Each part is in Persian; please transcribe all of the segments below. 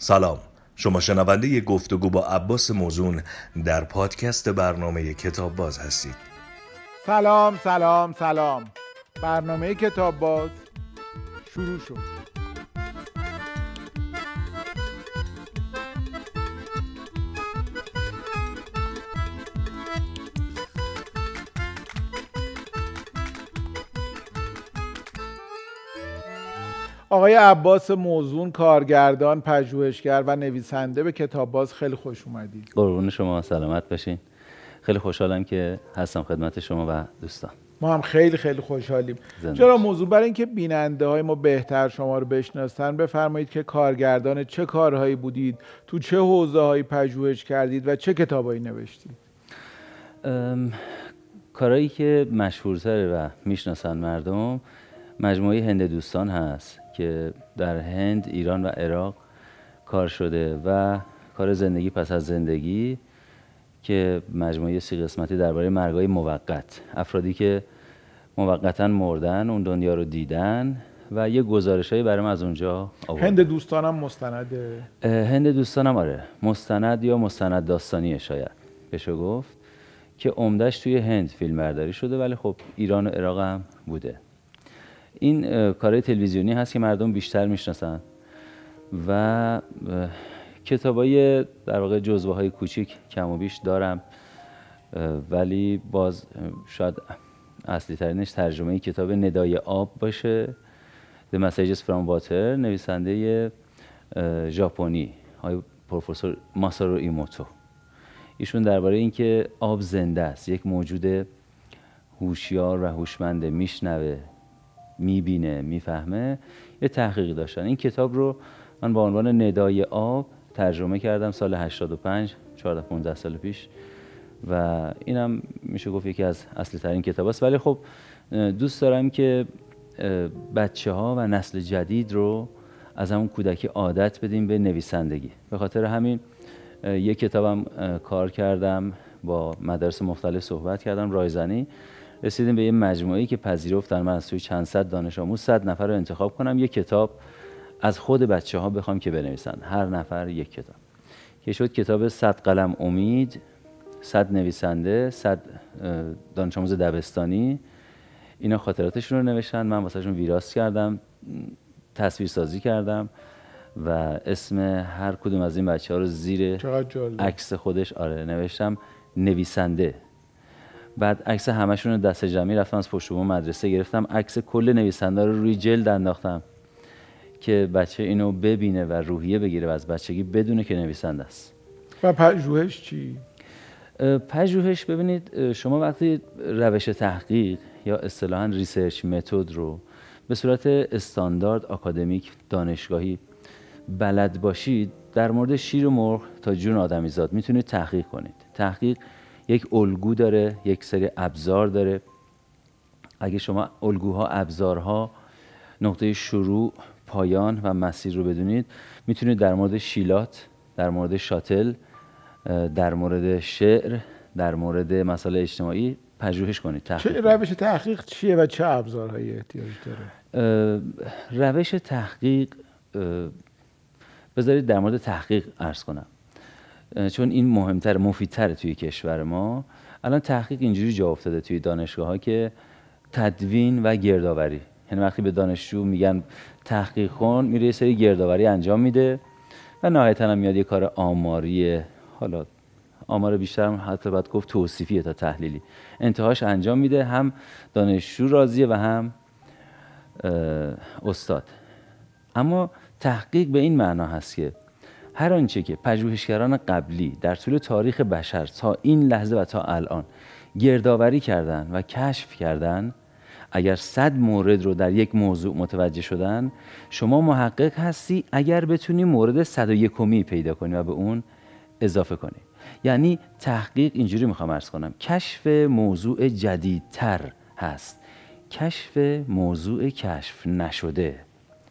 سلام، شما شنونده گفتگو با عباس موزون در پادکست برنامه کتاب باز هستید. سلام. برنامه کتاب باز شروع شد. آقای عباس موزون، کارگردان، پژوهشگر و نویسنده، به کتاب باز خیلی خوش اومدید. قربون شما، سلامت باشین. خیلی خوشحالم که هستم خدمت شما و دوستان. ما هم خیلی خیلی خوشحالیم. چرا موضوع، برای اینکه بیننده های ما بهتر شما رو بشناسن، بفرمایید که کارگردان چه کارهایی بودید، تو چه حوزه هایی پژوهش کردید و چه کتابایی نوشتید؟ کارهایی که مشهورتره و میشناسن مردم، مجموعه هند دوستان هست که در هند، ایران و عراق کار شده، و کار زندگی پس از زندگی که مجموعه 3 قسمتی درباره مرگ‌های موقت، افرادی که موقتاً مردن، اون دنیا رو دیدن، و یه گزارشایی برام از اونجا آورد. هند دوستانم مستنده. هند دوستانم آره، مستند یا مستند داستانیه شاید بشه گفت، که عمدش توی هند فیلم برداری شده، ولی خب ایران و عراق هم بوده. این کارهای تلویزیونی هست که مردم بیشتر میشناسن، و کتابای در واقع جزوه‌های کوچیک کم و بیش دارم، ولی باز شاید اصلی ترینش ترجمه کتاب ندای آب باشه، The Messages from Water، نویسنده ژاپنی های پروفسور ماسارو ایموتو. ایشون درباره اینکه آب زنده است، یک موجود هوشیار و هوشمند، میشنوه، میبینه، میفهمه، یه تحقیقی داشتن. این کتاب رو من با عنوان ندای آب ترجمه کردم سال 85، 14-15 سال پیش، و اینم میشه گفت یکی از اصلی ترین کتاب است. ولی خب دوست دارم که بچه ها و نسل جدید رو از همون کودکی عادت بدیم به نویسندگی. به خاطر همین یه کتابم کار کردم، با مدارس مختلف صحبت کردم، رایزنی، رسیدیم به یه مجموعه‌ای که پذیرفتن من از سوی چند صد دانش آموز 100 نفر رو انتخاب کنم، یه کتاب از خود بچه ها بخوام که بنویسند، هر نفر یک کتاب، که شد کتاب 100 قلم امید، 100 نویسنده، 100 دانش‌آموز دبستانی. اینا خاطراتشون رو نوشتن، من واسهشون ویراست کردم، تصویرسازی کردم، و اسم هر کدوم از این بچه ها رو زیر عکس خودش نوشتم، نویسنده. بعد عکس همشون رو دست جمعی رفتم از پشت بوم مدرسه گرفتم، عکس کل نویسنده رو روی جلد انداختم که بچه اینو ببینه و روحیه بگیره و از بچگی بدونه که نویسنده است. و پژوهش چی؟ پژوهش، ببینید شما وقتی روش تحقیق یا اصطلاحاً ریسرچ متد رو به صورت استاندارد آکادمیک دانشگاهی بلد باشید، در مورد شیر مرغ تا جون آدمیزاد میتونید تحقیق کنید. تحقیق یک الگو داره، یک سری ابزار داره. اگه شما الگوها، ابزارها، نقطه شروع، پایان و مسیر رو بدونید، میتونید در مورد شیلات، در مورد شاتل، در مورد شعر، در مورد مسائل اجتماعی پژوهش کنید. چه روش تحقیق چیه و چه ابزارهایی احتیاج داره؟ روش تحقیق، بذارید در مورد تحقیق عرض کنم، چون این مهمتر، مفیدتر توی کشور ما. الان تحقیق اینجوری جا افتاده توی دانشگاه‌ها که تدوین و گردآوری، یعنی وقتی به دانشجو میگن تحقیق کن، میره یه سری گردآوری انجام میده، و نهایتاً هم میاد یه کار آماریه، حالا آمار بیشتر هم حتی باید گفت توصیفیه تا تحلیلی، انتهاش انجام میده، هم دانشجو راضیه و هم استاد. اما تحقیق به این معنا هست که هر آنچه که پژوهشگران قبلی در طول تاریخ بشر تا این لحظه و تا الان گردآوری کردن و کشف کردن، اگر 100 مورد رو در یک موضوع متوجه شدن، شما محقق هستی اگر بتونی مورد 101 پیدا کنی و به اون اضافه کنی. یعنی تحقیق اینجوری میخوام عرض کنم، کشف موضوع جدیدتر هست، کشف موضوع کشف نشده،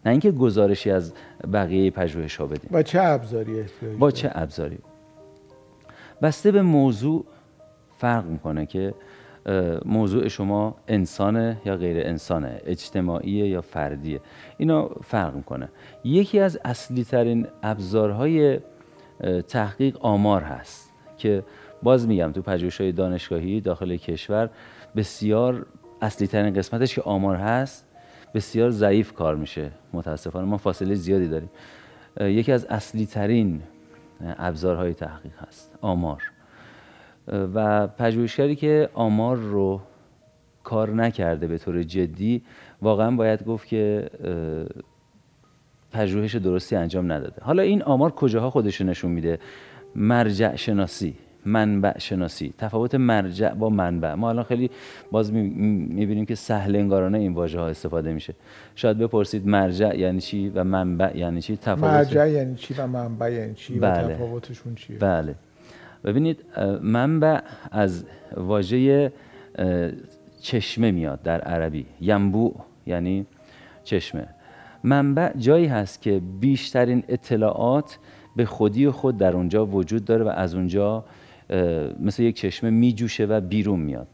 نه اینکه گزارشی از بقیه پژوهش‌ها بدیم. با چه ابزاری احتیاج؟ با چه ابزاری؟ بسته به موضوع فرق میکنه که موضوع شما انسانه یا غیر انسانه، اجتماعیه یا فردیه، اینا فرق میکنه. یکی از اصلی ترین ابزارهای تحقیق آمار هست که باز میگم تو پژوهش‌های دانشگاهی داخل کشور بسیار اصلی ترین قسمتش که آمار هست بسیار ضعیف کار میشه. متاسفانه ما فاصله زیادی داریم. یکی از اصلی ترین ابزارهای تحقیق هست آمار، و پژوهشگری که آمار رو کار نکرده به طور جدی واقعا باید گفت که پژوهش درستی انجام نداده. حالا این آمار کجاها خودش نشون میده؟ مرجع شناسی، منبع شناسی، تفاوت مرجع با منبع. ما الان خیلی باز میبینیم که سهل انگارانه این واژه ها استفاده میشه. شاید بپرسید مرجع یعنی چی و منبع یعنی چی؟ تفاوت مرجع یعنی چی و منبع یعنی چی؟ بله. و تفاوتشون چیه؟ بله. ببینید منبع از واژه چشمه میاد در عربی، ینبوع یعنی چشمه. منبع جایی هست که بیشترین اطلاعات به خودی خود در اونجا وجود داره و از اونجا مثل یک چشمه میجوشه و بیرون میاد.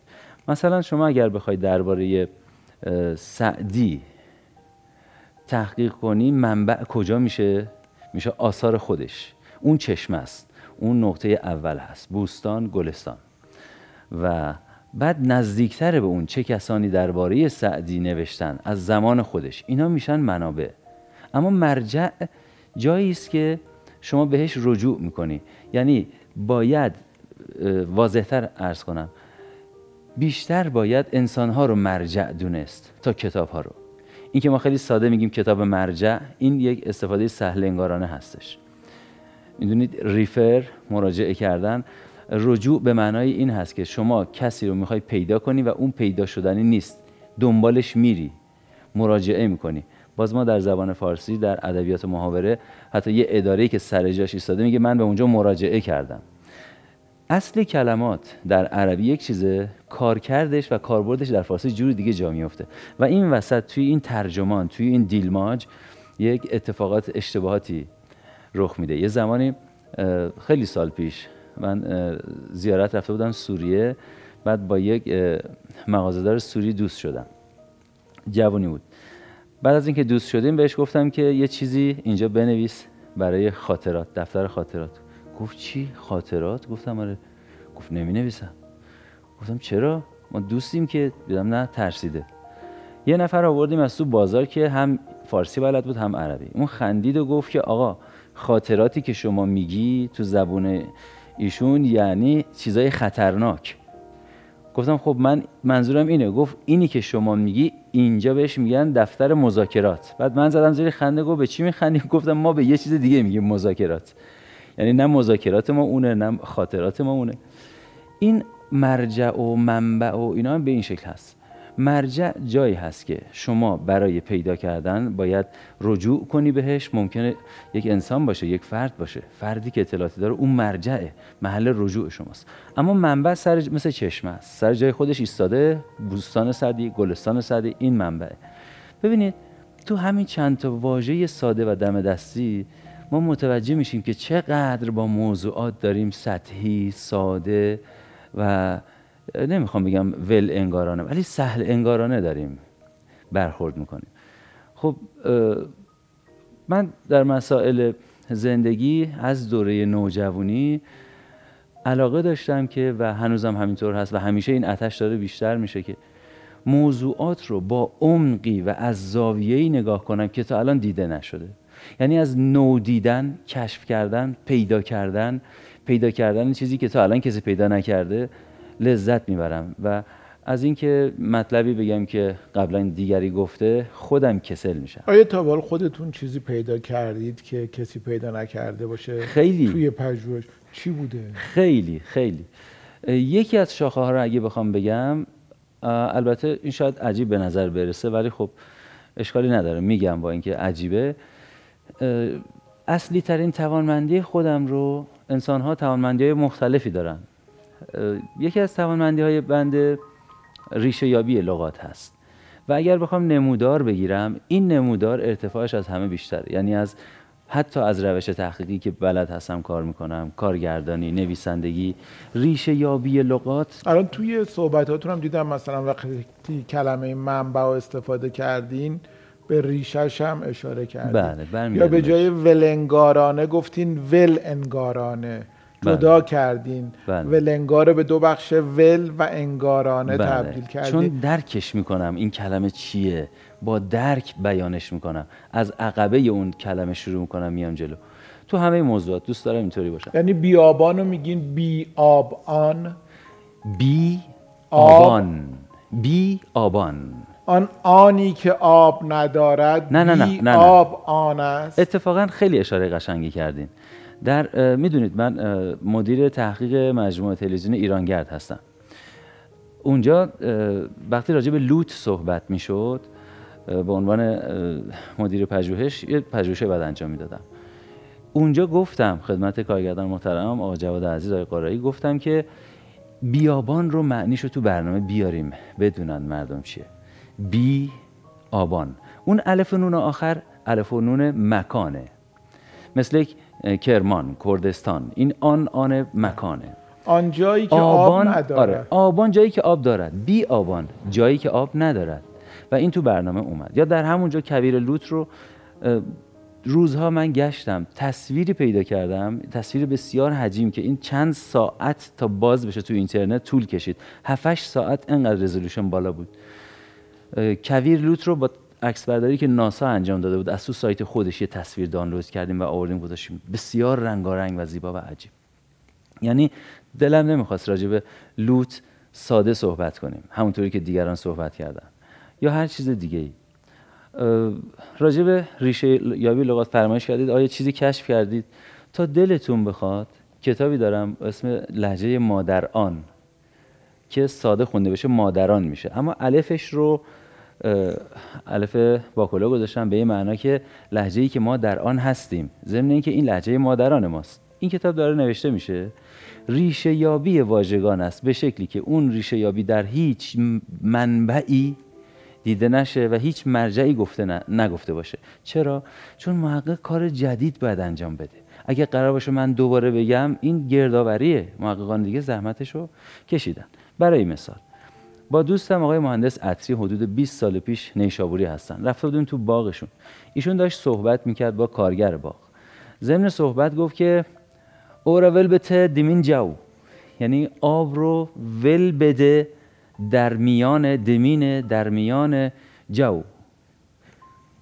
مثلا شما اگر بخواید درباره سعدی تحقیق کنی، منبع کجا میشه؟ میشه آثار خودش، اون چشمه است، اون نقطه اول هست، بوستان، گلستان. و بعد نزدیکتر به اون چه کسانی درباره سعدی نوشتن از زمان خودش، اینا میشن منابع. اما مرجع جایی است که شما بهش رجوع میکنی. یعنی باید واضحتر عرض کنم، بیشتر باید انسانها رو مرجع دونست تا کتابها رو. این که ما خیلی ساده میگیم کتاب مرجع، این یک استفاده سهل انگارانه هستش. میدونید ریفر، مراجعه کردن، رجوع به معنای این هست که شما کسی رو میخوای پیدا کنی و اون پیدا شدنی نیست، دنبالش میری، مراجعه میکنی. باز ما در زبان فارسی در ادبیات محاوره حتی یه اداره‌ای که سر جاش ایستاده میگه من به اونجا مراجعه کردم. اصل کلمات در عربی یک چیزه، کارکردش و کاربردش در فارسی جوری دیگه جا میفته و این وسط توی این ترجمان، توی این دیلماج یک اتفاقات اشتباهاتی رخ میده. یه زمانی خیلی سال پیش من زیارت رفته بودم سوریه، بعد با یک مغازه‌دار سوری دوست شدم، جوانی بود. بعد از اینکه دوست شدیم بهش گفتم که یه چیزی اینجا بنویس برای خاطرات، دفتر خاطرات. گفت چی؟ خاطرات؟ گفتم آره. گفت نمی‌نویسم. گفتم چرا؟ ما دوستیم که. دیدم نه، ترسیده. یه نفر آوردیم از تو بازار که هم فارسی بلد بود هم عربی. اون خندید و گفت که آقا خاطراتی که شما میگی تو زبون ایشون یعنی چیزای خطرناک. گفتم خب من منظورم اینه. گفت اینی که شما میگی اینجا بهش میگن دفتر مذاکرات. بعد من زدم زیر خنده، گفت به چی میخندی؟ گفتم ما به یه چیز دیگه میگیم مذاکرات، یعنی نه مذاکرات ما اونه نه خاطرات ما اونه. این مرجع و منبع و اینا هم به این شکل هست. مرجع جایی هست که شما برای پیدا کردن باید رجوع کنی بهش. ممکنه یک انسان باشه، یک فرد باشه، فردی که اطلاعاتی داره اون مرجعه، محل رجوع شماست. اما منبع سر مثل چشمه است، سر جای خودش ایستاده، بوستان سعدی، گلستان سعدی، این منبعه. ببینید تو همین چند تا واژه ساده و دم دستی ما متوجه میشیم که چقدر با موضوعات داریم سطحی، ساده و نمیخوام بگم ول انگارانه ولی سهل انگارانه داریم برخورد میکنیم. خب من در مسائل زندگی از دوره نوجوانی علاقه داشتم که و هنوزم همینطور هست و همیشه این آتش داره بیشتر میشه که موضوعات رو با عمقی و از زاویه‌ای نگاه کنم که تا الان دیده نشده. یعنی از نو دیدن، کشف کردن، پیدا کردن چیزی که تا الان کسی پیدا نکرده لذت میبرم. و از اینکه مطلبی بگم که قبلا دیگری گفته خودم کسل میشم. آیا تا حال خودتون چیزی پیدا کردید که کسی پیدا نکرده باشه؟ خیلی. توی پژوهش چی بوده؟ خیلی. یکی از شاخه ها رو اگه بخوام بگم، البته این شاید عجیب به نظر برسه ولی خب اشکالی نداره میگم با اینکه عجیبه، اصلی ترین توانمندی خودم رو، انسان ها توانمندی های مختلفی دارن. یکی از توانمندی‌های بنده ریشه یابی لغات هست و اگر بخوام نمودار بگیرم، این نمودار ارتفاعش از همه بیشتر، یعنی از حتی از روش تحقیقی که بلد هستم کار میکنم، کارگردانی، نویسندگی، ریشه یابی لغات. الان توی صحبتاتون هم دیدم مثلا وقتی کلمه منبع استفاده کردین به ریشه‌ش هم اشاره کردین. بله، برمی‌گردم. یا به جای ولنگارانه گفتین ولنگارانه. جدا کردین. بله. ولنگار رو به دو بخش ول و انگارانه بله. تبدیل کردین. چون درکش میکنم این کلمه چیه، با درک بیانش میکنم، از عقبه اون کلمه شروع میکنم میام جلو. تو همه موضوعات دوست دارم اینطوری باشه. یعنی بیابان رو میگین بی آب آن، بی آبان، بی آبان، آن آنی که آب ندارد. نه نه نه, نه, نه. آب آن است. اتفاقا خیلی اشاره قشنگی کردین. در میدونید من مدیر تحقیق مجموعه تلویزیون ایرانگرد هستم. اونجا وقتی راجع به لوت صحبت میشد به عنوان مدیر پژوهش یه پژوهش بعد انجام میدادم. اونجا گفتم خدمت کارگردان محترم آقا جواد عزیز، آقای قرایی، گفتم که بیابان رو معنیشو تو برنامه بیاریم بدونن مردم چیه. بی آبان، اون الف نون آخر الف نون مکانه، مثل کرمان، کردستان. این آن مکانه، آن جایی که آبان آب ندارد. آره، آبان جایی که آب دارد، بی آبان جایی که آب ندارد. و این تو برنامه اومد. یا در همونجا کویر لوت رو روزها من گشتم، تصویری پیدا کردم، تصویر بسیار حجیم که این چند ساعت تا باز بشه تو اینترنت طول کشید، 7-8 ساعت انقدر رزولوشن بالا بود. کویر لوت رو با عکس برداری که ناسا انجام داده بود از تو سایت خودش یه تصویر دانلود کردیم و آوردیم گذاشتیم، بسیار رنگارنگ و زیبا و عجیب. یعنی دلم نمیخواست راجع به لوت ساده صحبت کنیم همونطوری که دیگران صحبت کردن، یا هر چیز دیگه ای. راجع به ریشه یابی لغات فرمایش کردید، آیا چیزی کشف کردید؟ تا دلتون بخواد کتابی دارم اسم لهجه مادران که ساده خونده بشه مادران میشه، اما الفش رو الف باکلا گذاشتم به این معنا که لهجه‌ای که ما در آن هستیم، ضمن اینکه این لهجه مادران ماست. این کتاب داره نوشته میشه، ریشه یابی واژگان است به شکلی که اون ریشه یابی در هیچ منبعی دیده نشه و هیچ مرجعی نگفته باشه. چرا؟ چون محقق کار جدید باید انجام بده. اگه قرار باشه من دوباره بگم، این گردآوریه، محققان دیگه زحمتشو کشیدن. برای مثال با دوستم آقای مهندس عطری حدود 20 سال پیش نیشابوری هستن، رفته بودیم تو باغشون. ایشون داشت صحبت میکرد با کارگر باغ، ضمن صحبت گفت که اورا ول بته دیمین جو، یعنی آب رو ول بده در میان دمینه، در میان جو.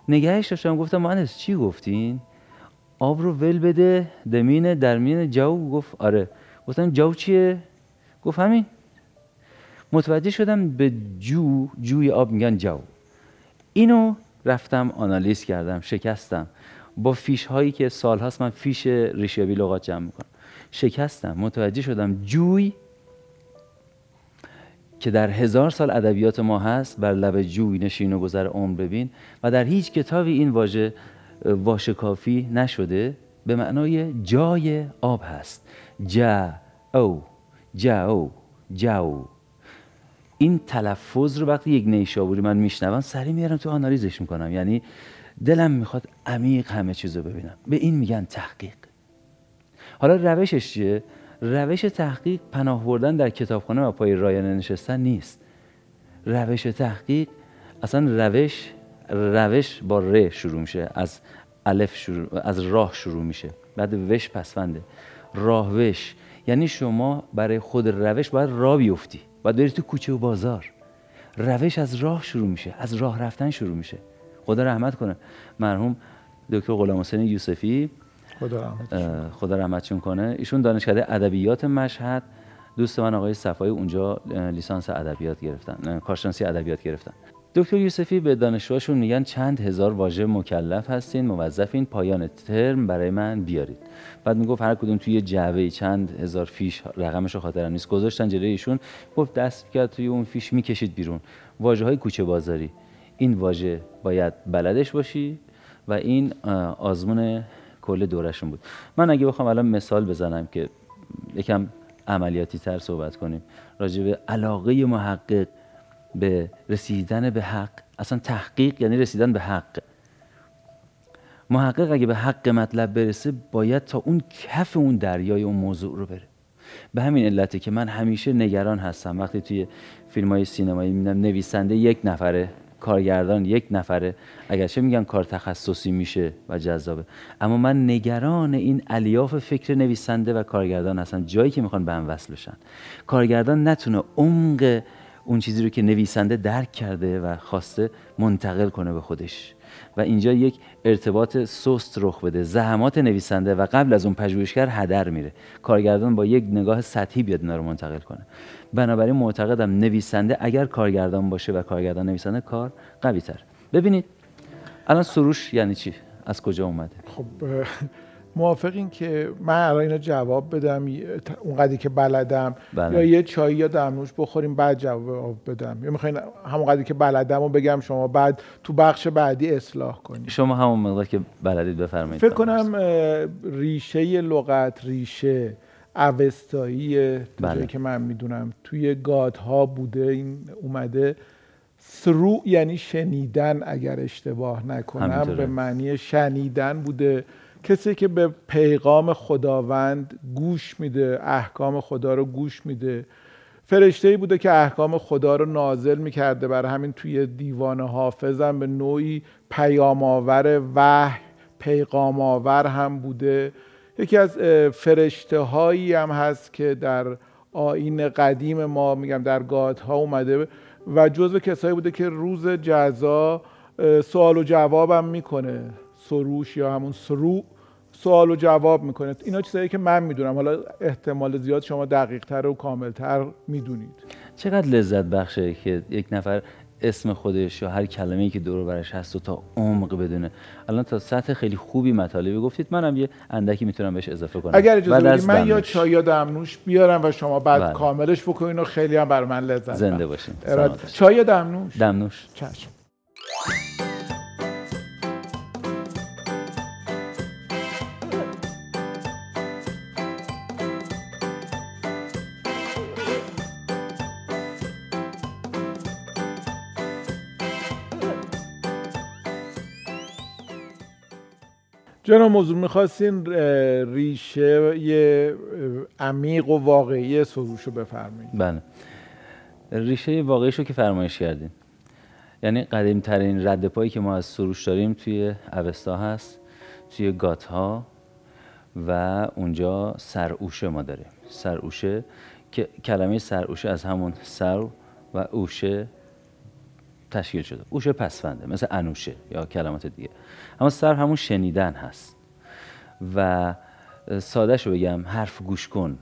نگهش داشتم گفتم مهندس چی گفتین؟ آب رو ول بده دمینه در میان جو. گفت آره. گفتم جو چیه؟ گفت همین. متوجه شدم به جو، جوی آب میگن جو. اینو رفتم آنالیز کردم، شکستم با فیش هایی که سال هاست من فیش ریشه یابی لغات جمع میکنم. شکستم، متوجه شدم جوی که در 1000 سال ادبیات ما هست، بر لب جوی نشین و گذر عمر ببین، و در هیچ کتابی این واژه واشکافی نشده، به معنای جای آب هست. جا او جا او جا او. این تلفظ رو وقتی یک نیشابوری من میشنوم سریع میارم تو آنالیزش میکنم، یعنی دلم میخواد عمیق همه چیز رو ببینم. به این میگن تحقیق. حالا روشش چیه؟ روش تحقیق پناه بردن در کتابخانه و پای رایانه نشستن نیست. روش تحقیق اصلا روش با ر شروع میشه، از الف شروع، از راه شروع میشه، بعد وش پسفنده، راه وش. یعنی شما برای خود روش باید راه بیفتی، باید بری تو کوچه و بازار. روش از راه شروع میشه، از راه رفتن شروع میشه. خدا رحمت کنه مرحوم دکتر غلامحسین یوسفی، خدا رحمتشون کنه. ایشون دانشکده ادبیات مشهد، دوست من آقای صفایی اونجا لیسانس ادبیات گرفتن، کارشناسی ادبیات گرفتن. دکتر یوسفی به دانشجوهاشون میگن چند هزار واژه مکلف هستین، موظفین پایان ترم برای من بیارید. بعد میگفت هر کدوم توی جعبه چند هزار فیش، رقمشو خاطرم نیست، گذاشتن جلوی ایشون. گفت دست کرد توی اون فیش میکشید بیرون واژه‌های کوچه بازاری. این واژه باید بلدش باشی و این آزمون کل دورشون بود. من اگه بخوام الان مثال بزنم که یکم عملیاتی تر صحبت کنیم راجع به علاقه محقق به رسیدن به حق. اصلا تحقیق یعنی رسیدن به حق. محقق اگه به حق مطلب برسه باید تا اون کف اون دریای اون موضوع رو بره. به همین علته که من همیشه نگران هستم وقتی توی فیلم‌های سینمایی می‌بینم نویسنده یک نفره، کارگردان یک نفره، اگرچه میگن کار تخصصی میشه و جذابه، اما من نگران این الیاف فکر نویسنده و کارگردان هستم، جایی که میخوان به هم وصل بشن، کارگردان نتونه عمق اون چیزی رو که نویسنده درک کرده و خواسته منتقل کنه به خودش و اینجا یک ارتباط سست رخ بده. زحمات نویسنده و قبل از اون پژوهشگر هدر میره، کارگردان با یک نگاه سطحی بیاد اینا رو منتقل کنه. بنابراین معتقدم نویسنده اگر کارگردان باشه و کارگردان نویسنده، کار قوی تر. ببینید الان سروش یعنی چی؟ از کجا اومده؟ خب موافقین که من الان اینو جواب بدم اونقدری که بلدم بله. یا یه چایی یا دمنوش بخوریم بعد جواب بدم، یا میخواین همونقدری که بلدمو بگم شما بعد تو بخش بعدی اصلاح کنید؟ شما همون مقدار که بلدید بفرمایید. فکر کنم ریشه لغت، ریشه اوستایی بله. که من میدونم توی گادها بوده، این اومده سرو یعنی شنیدن اگر اشتباه نکنم همینطوره. به معنی شنیدن بوده، کسی که به پیغام خداوند گوش میده، احکام خدا رو گوش میده. فرشته‌ای بوده که احکام خدا رو نازل میکرده، برای همین توی دیوان حافظ هم به نوعی پیام‌آور وحی، پیغام‌آور هم بوده. یکی از فرشته‌هایی هم هست که در آیین قدیم ما میگم در گادها اومده و جزو کسایی بوده که روز جزا سوال و جواب هم میکنه، سروش یا همون سرو سوال و جواب میکنه. اینا چیزایی که من میدونم، حالا احتمال زیاد شما دقیق تر و کامل تر میدونید. چقدر لذت بخشه که یک نفر اسم خودش یا هر کلمه‌ای که دور و برش هست و تا عمق بدونه. الان تا سطح خیلی خوبی مطالبی گفتید، منم یه اندکی میتونم بهش اضافه کنم. اگر اجازه بدید من یا چای یا دمنوش بیارم و شما بعد بله. کاملش بکنین و خیلی هم برای من لذت زنده باشین. چای یا دمنوش؟ دمنوش. چشم. جناب موزون میخواستین ریشه یه عمیق و واقعی سروش رو بفرمایید. بله. ریشه واقعیش رو که فرمایش کردین، یعنی قدیمترین رد پایی که ما از سروش داریم توی اوستا هست، توی گات ها و اونجا سرعوشه ما داریم. سرعوشه که کلمه سرعوشه از همون سر و اوشه تشکیل شده. اوشه پسفنده، مثل انوشه یا کلمات دیگه. اما سر همون شنیدن هست و ساده شو بگم حرف گوش کن.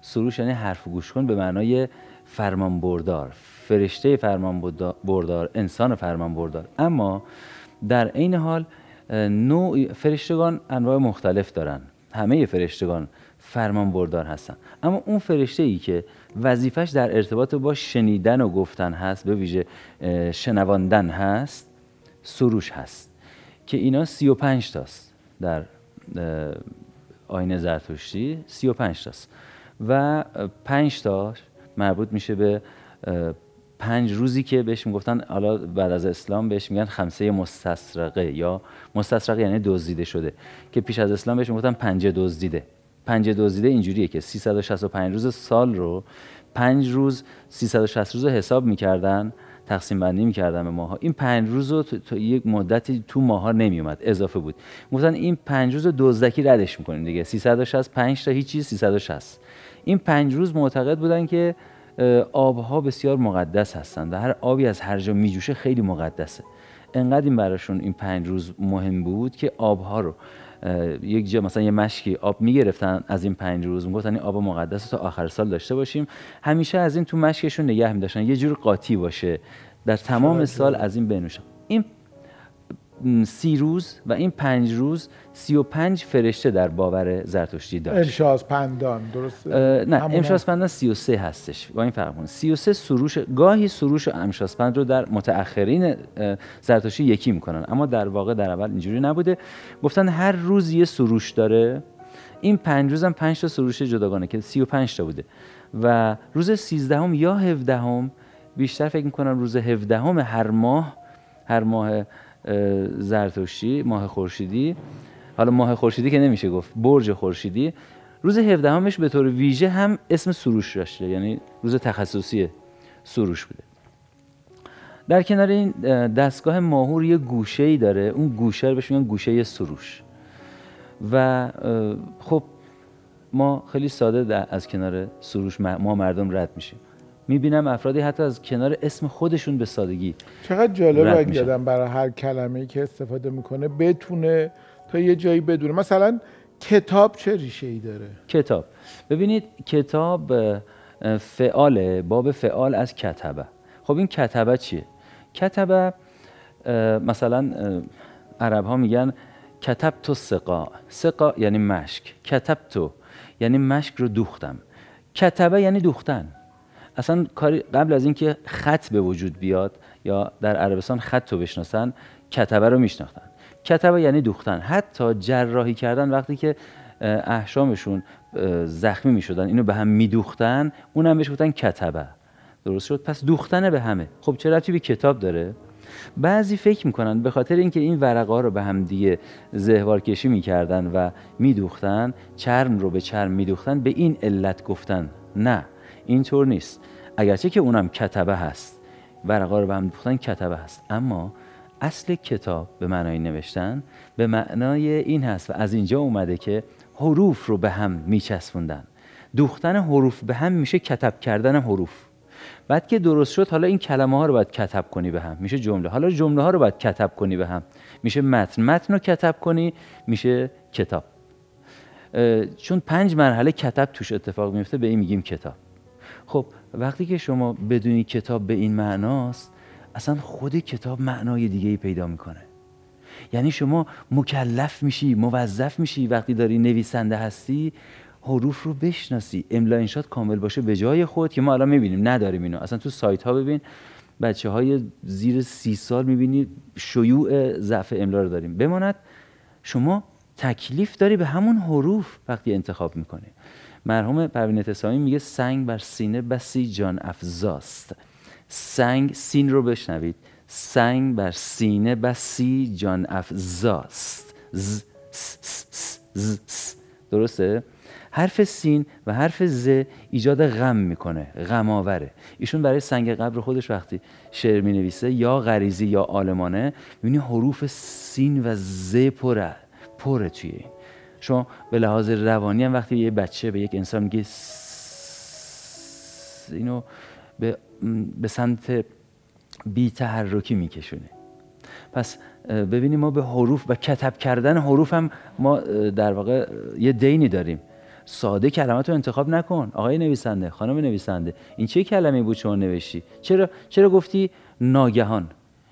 سروش یعنی حرف گوش کن به معنای فرمان بردار، فرشته فرمان بردار، انسان فرمان بردار. اما در عین حال نوع فرشتگان انواع مختلف دارن، همه فرشتگان فرمان بردار هستن، اما اون فرشته ای که وظیفش در ارتباط با شنیدن و گفتن هست، به ویژه شنواندن هست، سروش هست که اینا 35 تاست. در آیین زرتشتی 35 تاست و 5 تا مربوط میشه به 5 روزی که بهش میگفتن، حالا بعد از اسلام بهش میگن خمسه مستسرقه یا مستسرقه یعنی دزدیده شده، که پیش از اسلام بهش میگفتن پنجه دزدیده. پنج دزدیده اینجوریه که 365 روز سال رو 5 روز 360 روز حساب می‌کردن، تقسیم بندی می‌کردن به ماها. این 5 روز رو تو یک مدتی تو ماها نمیومد، اضافه بود. مثلا این 5 روز رو دزدکی ردش می‌کنیم دیگه، 365 تا هیچ چیز 360. این 5 روز معتقد بودن که آبها بسیار مقدس هستند و هر آبی از هر جا میجوشه خیلی مقدسه. انقدر این براشون این 5 روز مهم بود که آبها رو یک جا مثلا یه مشکی آب میگرفتن از این 5 روز، میگفتن این آب مقدس تا آخر سال داشته باشیم، همیشه از این تو مشکشون نگه می‌داشتن، یه جور قاطی باشه در تمام سال از این بنوشن. این 30 روز و این 5 روز 35 فرشته در باور زرتشتی داشت. امشاز پندان درسته؟ نه، امشاز پندان 33 هستش، با این فرق کنه. 33 سروش، گاهی سروش و امشاز پند رو در متأخرین زرتشتی یکی میکنن، اما در واقع در اول اینجوری نبوده. گفتن هر روز یه سروش داره، این 5 روز هم 5 تا سروش جداگانه که 35 تا بوده و روز 13 یا 17، بیشتر فکر میکنم روز 17 هر ماه زرتشتی، ماه خورشیدی، حالا ماه خورشیدی که نمیشه گفت، برج خورشیدی، روز 17مش به طور ویژه هم اسم سروش داشته، یعنی روز تخصصی سروش بوده. در کنار این دستگاه ماهور یه گوشه‌ای داره، اون گوشه رو بهش میگن گوشه سروش. و خب ما خیلی ساده از کنار سروش ما مردم رد میشیم. میبینم افرادی حتی از کنار اسم خودشون به سادگی. چقدر جالبه اگه آدم برای هر کلمه‌ای که استفاده میکنه بتونه تا یه جایی بدونه. مثلا کتاب چه ریشه‌ای داره؟ کتاب، ببینید کتاب فعاله، باب فعال از کتبه. خب این کتبه چیه؟ کتبه مثلا عرب ها میگن کتبتو سقا، سقا یعنی مشک، کتبتو یعنی مشک رو دوختم، کتبه یعنی دوختن. اصلا قبل از اینکه خط به وجود بیاد یا در عربستان خط رو بشناسن، کتبه رو میشناختن. کتبه یعنی دوختن. حتی جراحی کردن، وقتی که احشامشون زخمی میشدن اینو به هم میدوختن، اونم بهش گفتن کتبه. درست شد؟ پس دوختن به همه. خب چه ربطی به کتاب داره؟ بعضی فکر میکنن به خاطر اینکه این ورقا رو به هم دیگه زهوار کشی میکردن و میدوختن، چرم رو به چرم میدوختن، به این علت گفتن. نه، اینطور نیست. اگرچه که اونم کتبه هست، ورقا رو به هم دوختن کتبه هست، اما اصل کتاب به معنای نوشتن، به معنای این هست و از اینجا اومده که حروف رو به هم میچسبوندن. دوختن حروف به هم میشه کتب کردن حروف. بعد که درست شد، حالا این کلمه ها رو باید کتب کنی به هم، میشه جمله. حالا جمله ها رو باید کتب کنی به هم، میشه متن. متن رو کتب کنی، میشه کتاب. چون 5 مرحله کتب توش اتفاق میفته، به این میگیم کتاب. خب وقتی که شما بدونی کتاب به این معناست، اصلا خود کتاب معنای دیگه‌ای پیدا میکنه. یعنی شما مکلف میشی، موظف میشی وقتی داری نویسنده هستی حروف رو بشناسی، املا انشاء کامل باشه به جای خود، که ما الان میبینیم نداریم اینو. اصلا تو سایت ها ببین، بچه های زیر 30 سال میبینی شیوع ضعف املا رو داریم. بماند شما تکلیف داری به همون حروف وقتی انتخاب میکنی. مرحوم پروین اعتصامی میگه سنگ بر سینه بسی جان افزاست. سنگ، سین رو بشنوید، سنگ بر سینه بسی جان افزاست. ز، س، س، س، ز، س. درسته؟ حرف سین و حرف ز ایجاد غم میکنه، غم آوره. ایشون برای سنگ قبر خودش وقتی شعر می نویسه، یا غریزی یا آلمانه، میبینی حروف سین و ز پره توی این. شما به لحاظ روانی هم وقتی یه بچه به یک انسان میگه اینو به سمت بی تحرکی میکشونه. پس ببینیم ما به حروف و کتب کردن حروف هم ما در واقع یه دینی داریم. ساده کلمات رو انتخاب نکن آقای نویسنده، خانم نویسنده. این چه کلمه‌ای بود شما نوشتی؟ چرا گفتی ناگهان؟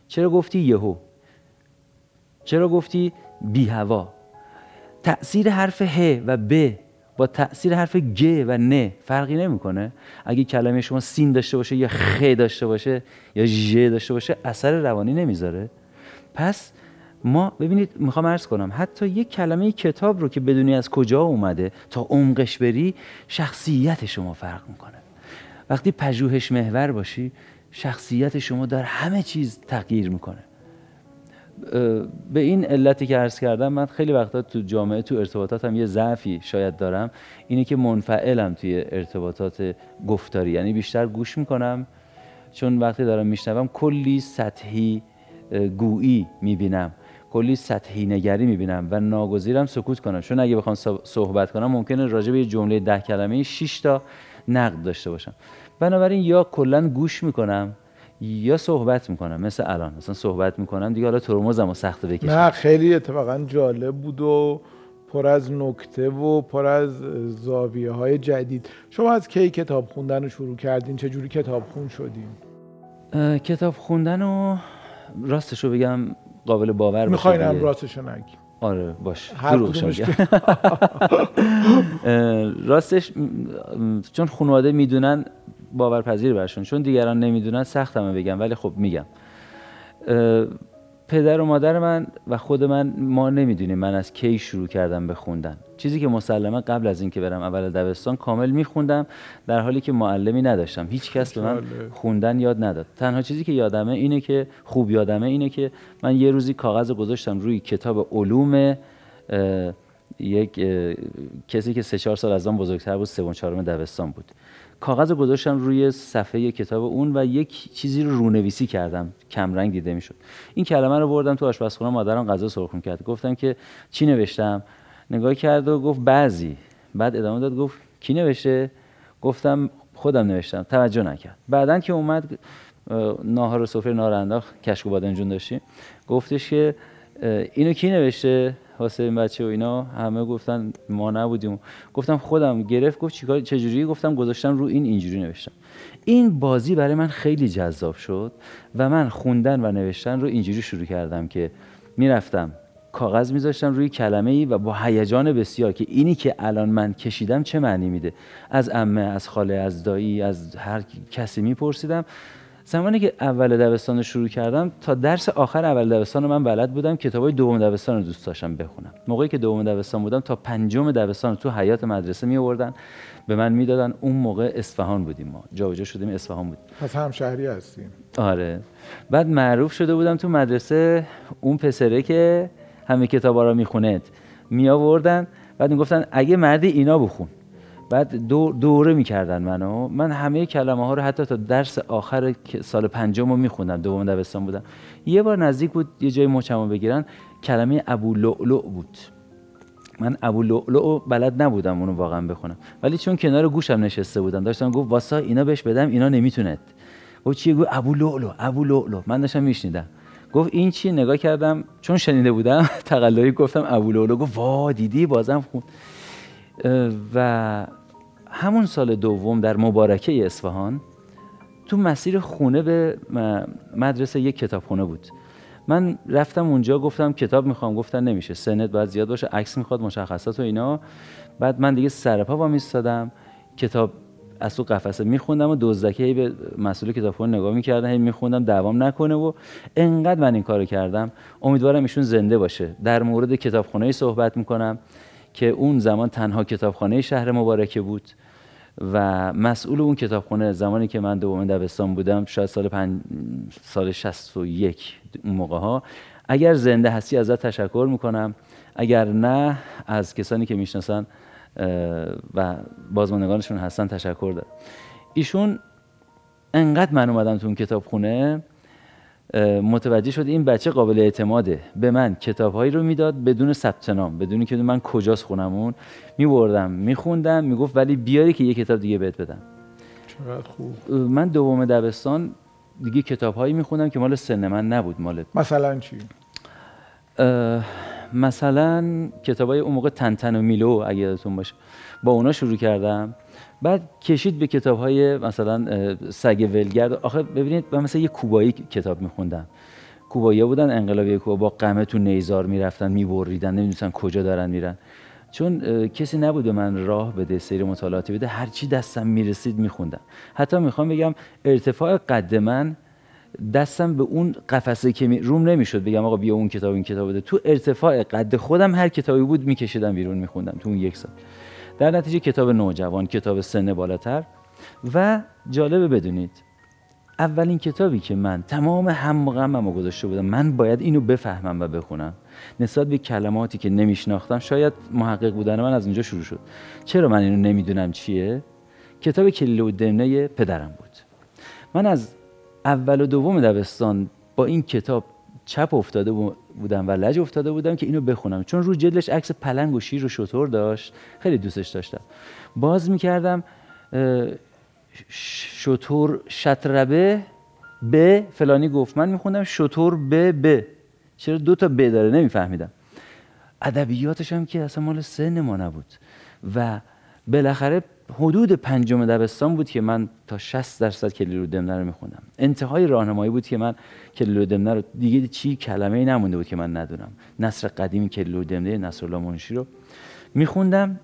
چرا گفتی یهو؟ چرا گفتی بی هوا؟ تأثیر حرف ه و ب با تأثیر حرف گ و ن فرقی نمیکنه. اگه کلمه شما سین داشته باشه یا خ داشته باشه یا ژ داشته باشه، اثر روانی نمیذاره. پس ما ببینید، میخوام عرض کنم حتی یک کلمه کتاب رو که بدونی از کجا اومده تا عمقش بری، شخصیت شما فرق میکنه. وقتی پژوهش محور باشی، شخصیت شما در همه چیز تغییر میکنه. به این علتی که عرض کردم، من خیلی وقتا تو جامعه، تو ارتباطاتم یه ضعفی شاید دارم، اینه که منفعلم توی ارتباطات گفتاری. یعنی بیشتر گوش میکنم، چون وقتی دارم میشنوم کلی سطحی گویی میبینم، کلی سطحی نگری میبینم و ناگزیرم سکوت کنم. چون اگه بخوام صحبت کنم ممکنه راجع به یه جمله 10 کلمه‌ای 6 تا نقد داشته باشم. بنابراین یا کلا گوش میکنم یا صحبت میکنم. مثل الان مثلا صحبت میکنم دیگه، حالا ترمزمو سخت بکشم. نه خیلی اتفاقا جالب بود و پر از نکته و پر از زاویه های جدید. شما از کی کتاب خوندن رو شروع کردین؟ چه جوری کتاب خون شدین؟ کتاب خوندن رو راستش رو بگم قابل باور باشه، میخواینم راستش رو نگم. آره باشه، دروغش نگم. راستش چون خانواده میدونن باورپذیر برشون، چون دیگران نمیدونن سختمه بگم، ولی خب میگم. پدر و مادر من و خود من ما نمیدونیم من از کی شروع کردم به خوندن. چیزی که مسلما قبل از اینکه برم اول دبستان کامل میخوندم، در حالی که معلمی نداشتم. هیچ کس به من خوندن یاد نداد. تنها چیزی که یادمه اینه که خوب یادمه اینه که من یه روزی کاغذ گذاشتم روی کتاب علوم یک کسی که 3-4 سال از من بزرگتر بود، 3 و 4 دبستان بود. کاغذ گذاشتم روی صفحه کتاب اون و یک چیزی رو رونویسی کردم، کم رنگ دیده میشد. این کلمه رو بردم تو آشپزخونه، مادرم غذا سرخون کرد. گفتم که چی نوشتم؟ نگاه کرد و گفت بعضی. بعد ادامه داد گفت کی نوشته؟ گفتم خودم نوشتم. توجه نکرد. بعدن که اومد ناهار و سفره ناهار انداخت، کشک و بادمجون داشتیم، گفتش که اینو کی نوشته؟ واسه این بچه و اینا همه گفتن ما نبودیم. گفتم خودم. گرفت گفت چیکار چجوری؟ گفتم گذاشتم رو این، اینجوری نوشتم. این بازی برای من خیلی جذاب شد و من خوندن و نوشتن رو اینجوری شروع کردم که میرفتم کاغذ میذاشتم روی کلمه‌ای و با هیجان بسیار که اینی که الان من کشیدم چه معنی میده، از عمه، از خاله، از دایی، از هر کسی میپرسیدم. زمانی که اول دبستان شروع کردم تا درس آخر اول دبستان من بلد بودم. کتابای دوم دبستان رو دوست داشتم بخونم. موقعی که دوم دبستان بودم تا 5 دبستان تو حیات مدرسه می آوردن به من میدادن. اون موقع اصفهان بودیم، ما جابجا شدیم، اصفهان بود. پس همشهری هستیم. آره. بعد معروف شده بودم تو مدرسه اون پسره که همه کتابا رو میخوند. می آوردن بعد میگفتن اگه مردی اینا بخون. بعد دوره میکردن منو. من همه کلمه ها رو حتی تا درس آخر سال 5 میخوندم. دوم دبستان بودم. یه بار نزدیک بود یه جای مچمو بگیرن، کلمه ابولؤلؤ بود. من ابولؤلؤ بلد نبودم اونو واقعا بخونم، ولی چون کنار گوشم نشسته بودن داشتم گفت واسا اینا بهش بدم اینا نمیتوند. گفت چیه؟ گفت ابولؤلؤ ابولؤلؤ. من داشتم میشنیدم. گفت این چی؟ نگاه کردم چون شنیده بودم تقلایی گفتم ابولؤلؤ. گفت وا دیدی بازم خوند. و همون سال دوم در مبارکه اصفهان تو مسیر خونه به مدرسه یک کتابخونه بود. من رفتم اونجا گفتم کتاب میخوام. گفتن نمیشه، سنت باید زیاد باشه، عکس میخواد، مشخصات و اینا. بعد من دیگه سرپا وا میستادم، کتاب از تو قفسه میخوندم و دزدکی به مسئول کتابخونه نگاه میکردن، هی میخوندم دوام نکنه. و انقدر من این کارو کردم. امیدوارم ایشون زنده باشه. در مورد کتابخونه‌ای صحبت میکنم که اون زمان تنها کتابخانه شهر مبارکه بود و مسئول اون کتابخانه زمانی که من دوم دبستان بودم، شاید سال 61 اون موقع ها. اگر زنده هستی ازت تشکر میکنم، اگر نه از کسانی که میشناسن و بازماندگانشون هستن تشکر دارم. ایشون انقدر من اومدم تو اون کتابخونه متوجه شد این بچه قابل اعتماده. به من کتابهایی رو میداد بدون ثبت نام، بدون که من کجاست خونمون. میبردم میخوندم، میگفت ولی بیاری که یه کتاب دیگه بهت بدم. چقدر خوب. من دوم دبستان دیگه کتابهایی میخوندم که مال سن من نبود. مال مثلا چی؟ مثلا کتابای اون موقع تنتن و میلو اگه یادتون باشه، با اونا شروع کردم. بعد کشید به کتاب‌های مثلا سگ ولگرد. آخه ببینید من مثلا یه کوبایی کتاب می‌خوندم. کوبایی‌ها بودن، انقلابی کوبا، با قمه تو نیزار می‌رفتن، می‌بریدن، نمی‌دونستن کجا دارن میرن. چون کسی نبود به من راه بده، سیر مطالعاتی بده، هر چی دستم می‌رسید می‌خوندم. حتی می‌خوام بگم ارتفاع قد من دستم به اون قفسه که روم نمی‌شد بگم آقا بیا اون کتاب این کتاب بده. تو ارتفاع قد خودم هر کتابی بود می‌کشیدم بیرون می‌خوندم تو اون یک سال. در نتیجه کتاب نوجوان، کتاب سن بالاتر. و جالبه بدونید اولین کتابی که من تمام هم و غمم رو گذاشته بودم من باید اینو بفهمم و بخونم نسبت به کلماتی که نمیشناختم، شاید محقق بودن من از اونجا شروع شد. چرا من اینو نمیدونم چیه؟ کتاب کلیل و دمنه پدرم بود. من از اول و دوم دبستان با این کتاب چپ افتاده بودم و لج افتاده بودم که اینو بخونم، چون رو جلدش عکس پلنگ و شیر و شتر داشت، خیلی دوستش داشتم. باز می‌کردم شتر شطربه به فلانی گفت، من می‌خوندم شتر به چرا 2 تا به داره نمی‌فهمیدم. ادبیاتش هم که اصلا مال سن ما نبود. و بالاخره حدود 5 دبستان بود که من تا 60% کلیل و دمنه رو میخوندم. انتهای راهنمایی بود که من کلیل و دمنه رو دیگه چی کلمه‌ای نمونده بود که من ندونم. نثر قدیم کلیل و دمنه نصرالله منشی رو میخوندم.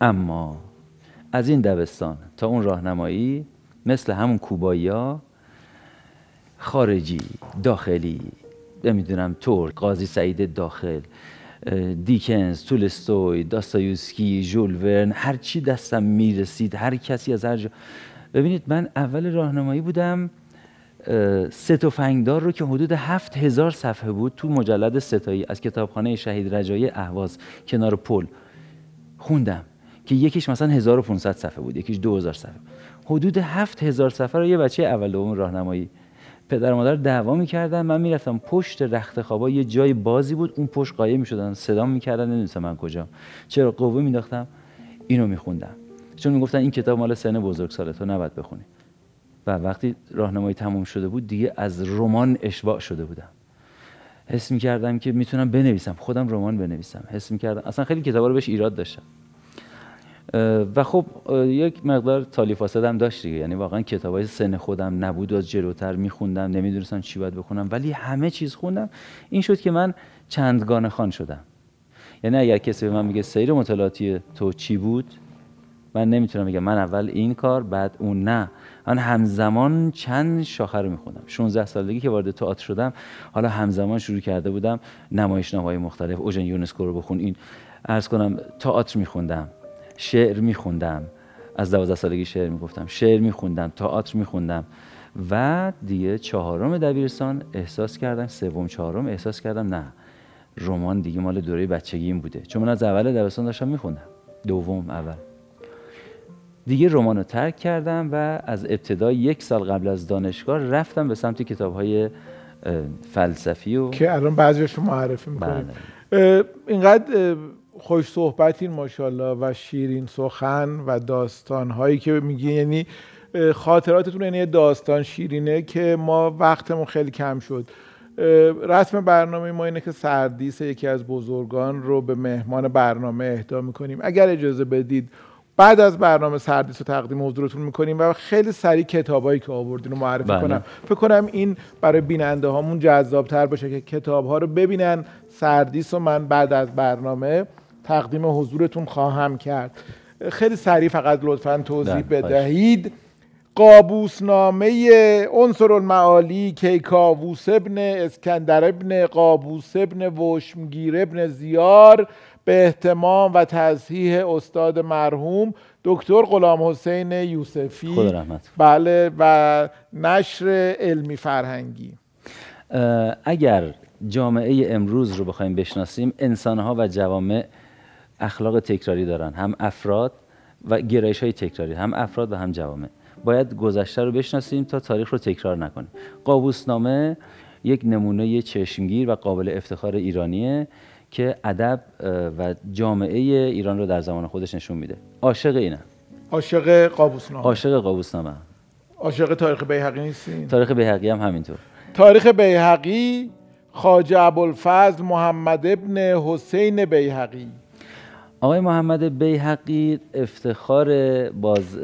اما از این دبستان تا اون راهنمایی مثل همون کوبایی‌ها خارجی، داخلی، نمیدونم تورک، قاضی سعید داخل، دیکنز، تولستوی، داستایوفسکی، ژول ورن، هر چی دستم میرسید، هر کسی از هر جا. ببینید من اول راهنمایی بودم، سه تفنگدار رو که حدود 7000 صفحه بود تو مجلد ستایی از کتابخانه شهید رجایی اهواز کنار پل خوندم که یکیش مثلا 1500 صفحه بود، یکیش 2000 صفحه. حدود 7000 صفحه رو یه بچه اول دوم راهنمایی، پدر و مادر دعوا می‌کردن، من میرفتم پشت رخت خوابا، یه جای بازی بود اون پشت قایم می‌شدن، صدام می‌کردن، نمی‌دونستم من کجام، چرا قوه می‌انداختم اینو می‌خوندم، چون می‌گفتن این کتاب مال سن بزرگساله تو نباید بخونی. و وقتی راهنمایی تموم شده بود دیگه از رمان اشباع شده بودم، حس می‌کردم که میتونم بنویسم، خودم رمان بنویسم، حس می‌کردم اصلا خیلی کتابا رو بهش ایراد داشتم. و خب یک مقدار تالیف فاسدم داشت دیگه، یعنی واقعا کتابای سن خودم نبود، از جلوتر میخوندم، نمیدونستم چی باید بخونم، ولی همه چیز خوندم. این شد که من چندگانه خوان شدم، یعنی اگر کسی به من میگه سیر مطالعاتی تو چی بود، من نمیتونم بگم من اول این کار بعد اون، نه، من همزمان چند شاخه رو میخوندم. 16 سالگی که وارد تئاتر شدم، حالا همزمان شروع کرده بودم نمایشنامه‌های مختلف، اوژن یونسکو رو بخون، این عرض کنم، تئاتر میخوندم، شعر میخوندم، از 12 سالگی شعر میگفتم، شعر میخوندم، تئاتر میخوندم. و دیگه چهارم دبیرستان احساس کردم، سوم چهارم احساس کردم نه، رمان دیگه مال دوره بچگیم بوده، چون من از اول دبیرستان داشتم میخوندم، دوم اول دیگه رمان رو ترک کردم و از ابتدای یک سال قبل از دانشگاه رفتم به سمت کتاب‌های فلسفی و که الان بعضیش رو معرفی میکنیم. اینقدر خوش صحبتین ماشاءالله و شیرین سخن و داستان هایی که میگی، یعنی خاطراتتون یعنی داستان شیرینه که ما وقتمون خیلی کم شد. رسم برنامه ما اینه که سردیس یکی از بزرگان رو به مهمان برنامه اهدا میکنیم. اگر اجازه بدید بعد از برنامه سردیس رو تقدیم حضورتون میکنیم و خیلی سریع کتابایی که آوردین رو معرفی کنم. فکر کنم این برای بیننده هامون جذابتر باشه که کتاب ها رو ببینن. سردیس رو من بعد از برنامه تقدیم حضورتون خواهم کرد. خیلی سریع فقط لطفاً توضیح بدهید. قابوسنامه عنصر المعالی، کیکاووس ابن اسکندر ابن قابوس ابن وشمگیر ابن زیار، به اهتمام و تصحیح استاد مرحوم دکتر غلامحسین یوسفی، خدا رحمت. بله، و نشر علمی فرهنگی. اگر جامعه امروز رو بخوایم بشناسیم، انسانها و جوامع اخلاق تکراری دارن، هم افراد و گرایش های تکراری، هم افراد و هم جوامع. باید گذشته رو بشناسیم تا تاریخ رو تکرار نکنیم. قابوسنامه یک نمونه چشمگیر و قابل افتخار ایرانیه که ادب و جامعه ایران رو در زمان خودش نشون میده. عاشق اینم، عاشق قابوسنامه، عاشق قابوسنامه، عاشق تاریخ بیهقی نیستین؟ تاریخ بیهقی هم همینطور. تاریخ بیهقی خواجه ابوالفضل محمد ابن حسین بیهقی. آقای محمد بیهقی افتخار باز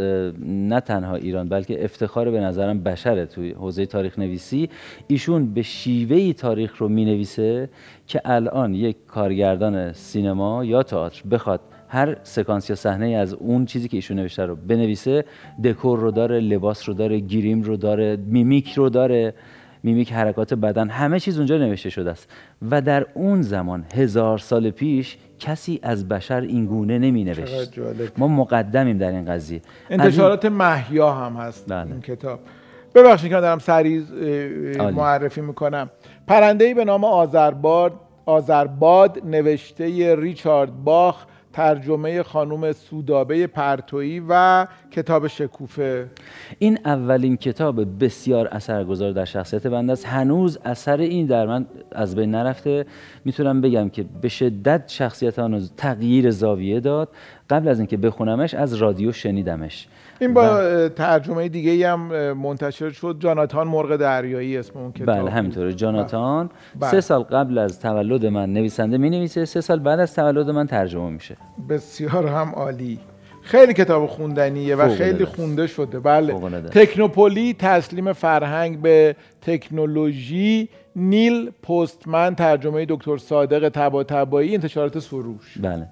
نه تنها ایران بلکه افتخار به نظرم بشره توی حوزه تاریخ نویسی. ایشون به شیوهی تاریخ رو می نویسه که الان یک کارگردان سینما یا تئاتر بخواد هر سکانس یا صحنه از اون چیزی که ایشون نوشته رو بنویسه، دکور رو داره، لباس رو داره، گریم رو داره، میمیک رو داره، میمیک حرکات بدن، همه چیز اونجا نوشته شده است. و در اون زمان 1000 سال پیش کسی از بشر اینگونه نمی نوشت. ما مقدمیم در این قضیه. انتشارات محیا هم هست این کتاب. ببخشید که دارم سریع معرفی میکنم. پرنده‌ای به نام آذرباد، نوشته ریچارد باخ، ترجمه خانم سودابه پرتویی و کتاب شکوفه. این اولین کتاب بسیار اثرگذار در شخصیت بنده است. هنوز اثر این در من از بین نرفته. میتونم بگم که به شدت شخصیت آن تغییر زاویه داد. قبل از اینکه بخونمش از رادیو شنیدمش. این با ترجمه دیگه هم منتشر شد، جاناتان مرغ دریایی اسم اون کتاب. بله همینطوره، جاناتان. بله. 3 سال قبل از تولد من نویسنده می نویسه، 3 سال بعد از تولد من ترجمه میشه. بسیار هم عالی. خیلی کتاب خوندنیه و خیلی خونده شده. بله. تکنوپولی، تسلیم فرهنگ به تکنولوژی، نیل پستمان، ترجمه دکتر صادق تبایی، انتشارات سروش. بله.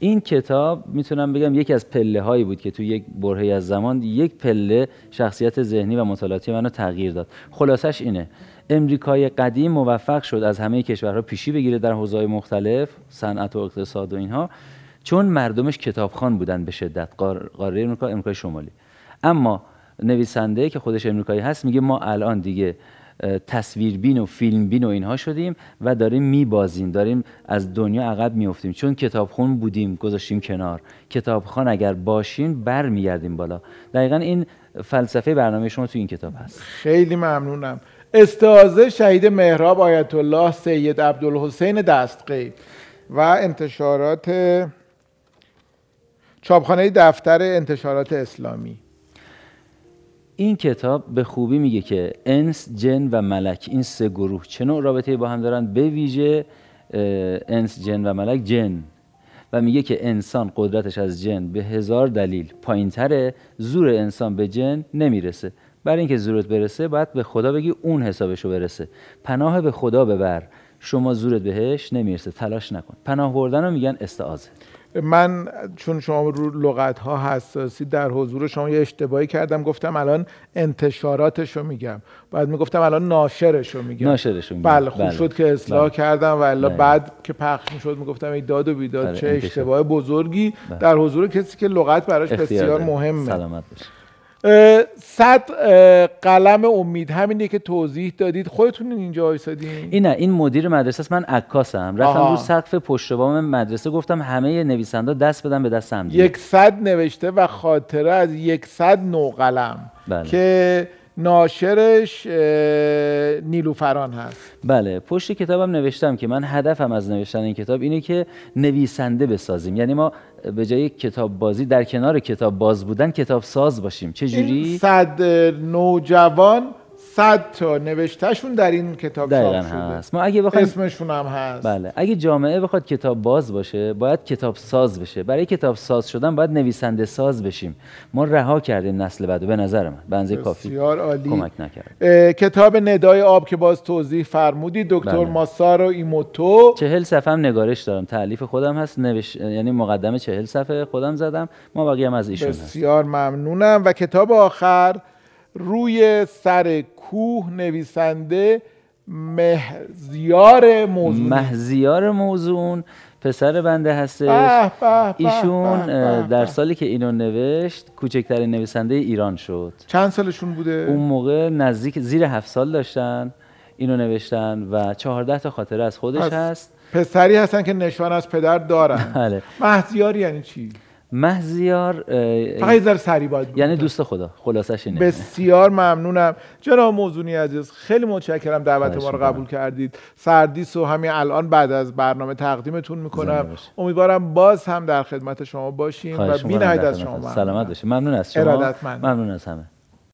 این کتاب میتونم بگم یکی از پله هایی بود که تو یک برهه‌ای از زمان یک پله شخصیت ذهنی و مطالعاتی منو تغییر داد. خلاصش اینه، امریکای قدیم موفق شد از همه کشورها پیشی بگیره در حوزه‌های مختلف، صنعت و اقتصاد و اینها، چون مردمش کتابخوان بودن به شدت. قاره امریکای شمالی. اما نویسنده که خودش امریکایی هست میگه ما الان دیگه تصویربین و فیلمبین و اینها شدیم و داریم میبازیم، داریم از دنیا عقب میافتیم، چون کتابخون بودیم گذاشتیم کنار. کتابخوان اگر باشیم برمیگردیم بالا. دقیقاً این فلسفه برنامه شما تو این کتاب هست. خیلی ممنونم. استعاضه شهید مهراب آیت الله سید عبدالحسین دستقی و انتشارات چاپخانه دفتر انتشارات اسلامی. این کتاب به خوبی میگه که انس، جن و ملک، این سه گروه چه نوع رابطه با هم دارن، به ویژه انس، جن و ملک. جن، و میگه که انسان قدرتش از جن به 1000 دلیل پایین‌تره، زور انسان به جن نمیرسه. برای اینکه زورت برسه باید به خدا بگی اون حسابشو برسه. پناه به خدا ببر، شما زورت بهش نمیرسه، تلاش نکن. پناه بردن رو میگن استعاضه. من چون شما رو لغت ها حساسی، در حضور شما یه اشتباهی کردم، گفتم الان انتشاراتشو میگم، بعد میگفتم الان ناشرشو میگم. ناشرشو میگم. بله، خوب شد که اصلاح کردم، و بعد که پخش میشد میگفتم ای داد و بیداد، چه اشتباه بزرگی در حضور کسی که لغت براش بسیار مهمه. سلامت باش. 100 قلم امید همینه که توضیح دادید. خودتون اینجا ایستادین؟ این نه، این مدیر مدرسه است، من عکاسم. رفتم رو سقف پشت بام مدرسه گفتم همه نویسندا دست بدن به دستم. 100 نوشته و خاطره از 100 نوع قلم. بله. که ناشرش نیلوفران هست. بله، پشت کتابم نوشتم که من هدفم از نوشتن این کتاب اینه که نویسنده بسازیم. یعنی ما به جای کتاب بازی در کنار کتاب باز بودن کتاب ساز باشیم. چجوری؟ 100 نوجوان 100 تا نوشتهشون در این کتاب چاپ شده هست. ما اگه بخوایم اسمشون هم هست. بله، اگه جامعه بخواد کتاب باز باشه باید کتاب ساز بشه. برای کتاب ساز شدن باید نویسنده ساز بشیم. ما رها کردیم نسل بعدو، به نظر من بنزه کافی کمک نکرد. کتاب ندای آب که باز توضیح فرمودی، دکتر ماسارو ایموتو. 40 صفحه هم نگارش دارم، تالیف خودم هست، یعنی مقدمه 40 صفحه خودم زدم، ما بقیه هم از ایشون هست. بسیار ممنونم. و کتاب آخر، روی سر کوه، نویسنده مهزیار موزون. مهزیار موزون پسر بنده هستش. ایشون در سالی که اینو نوشت کوچکترین نویسنده ایران شد. چند سالشون بوده؟ اون موقع نزدیک زیر 7 سال داشتن اینو نوشتن و 14 تا خاطره از خودش هست. پسری هستن که نشان از پدر دارن. مهزیار یعنی چی؟ مهزیار فقط سری باید، یعنی دوست خدا، خلاصش اینه. بسیار ممنونم جناب موزونی عزیز، خیلی متشکرم دعوت ما رو قبول کردید. سردیس و همین الان بعد از برنامه تقدیمتون میکنم. امیدوارم باز هم در خدمت شما باشیم و بی‌نهایت از شما ممنونم. سلامت باشید. ممنون از شما، ممنون از همه.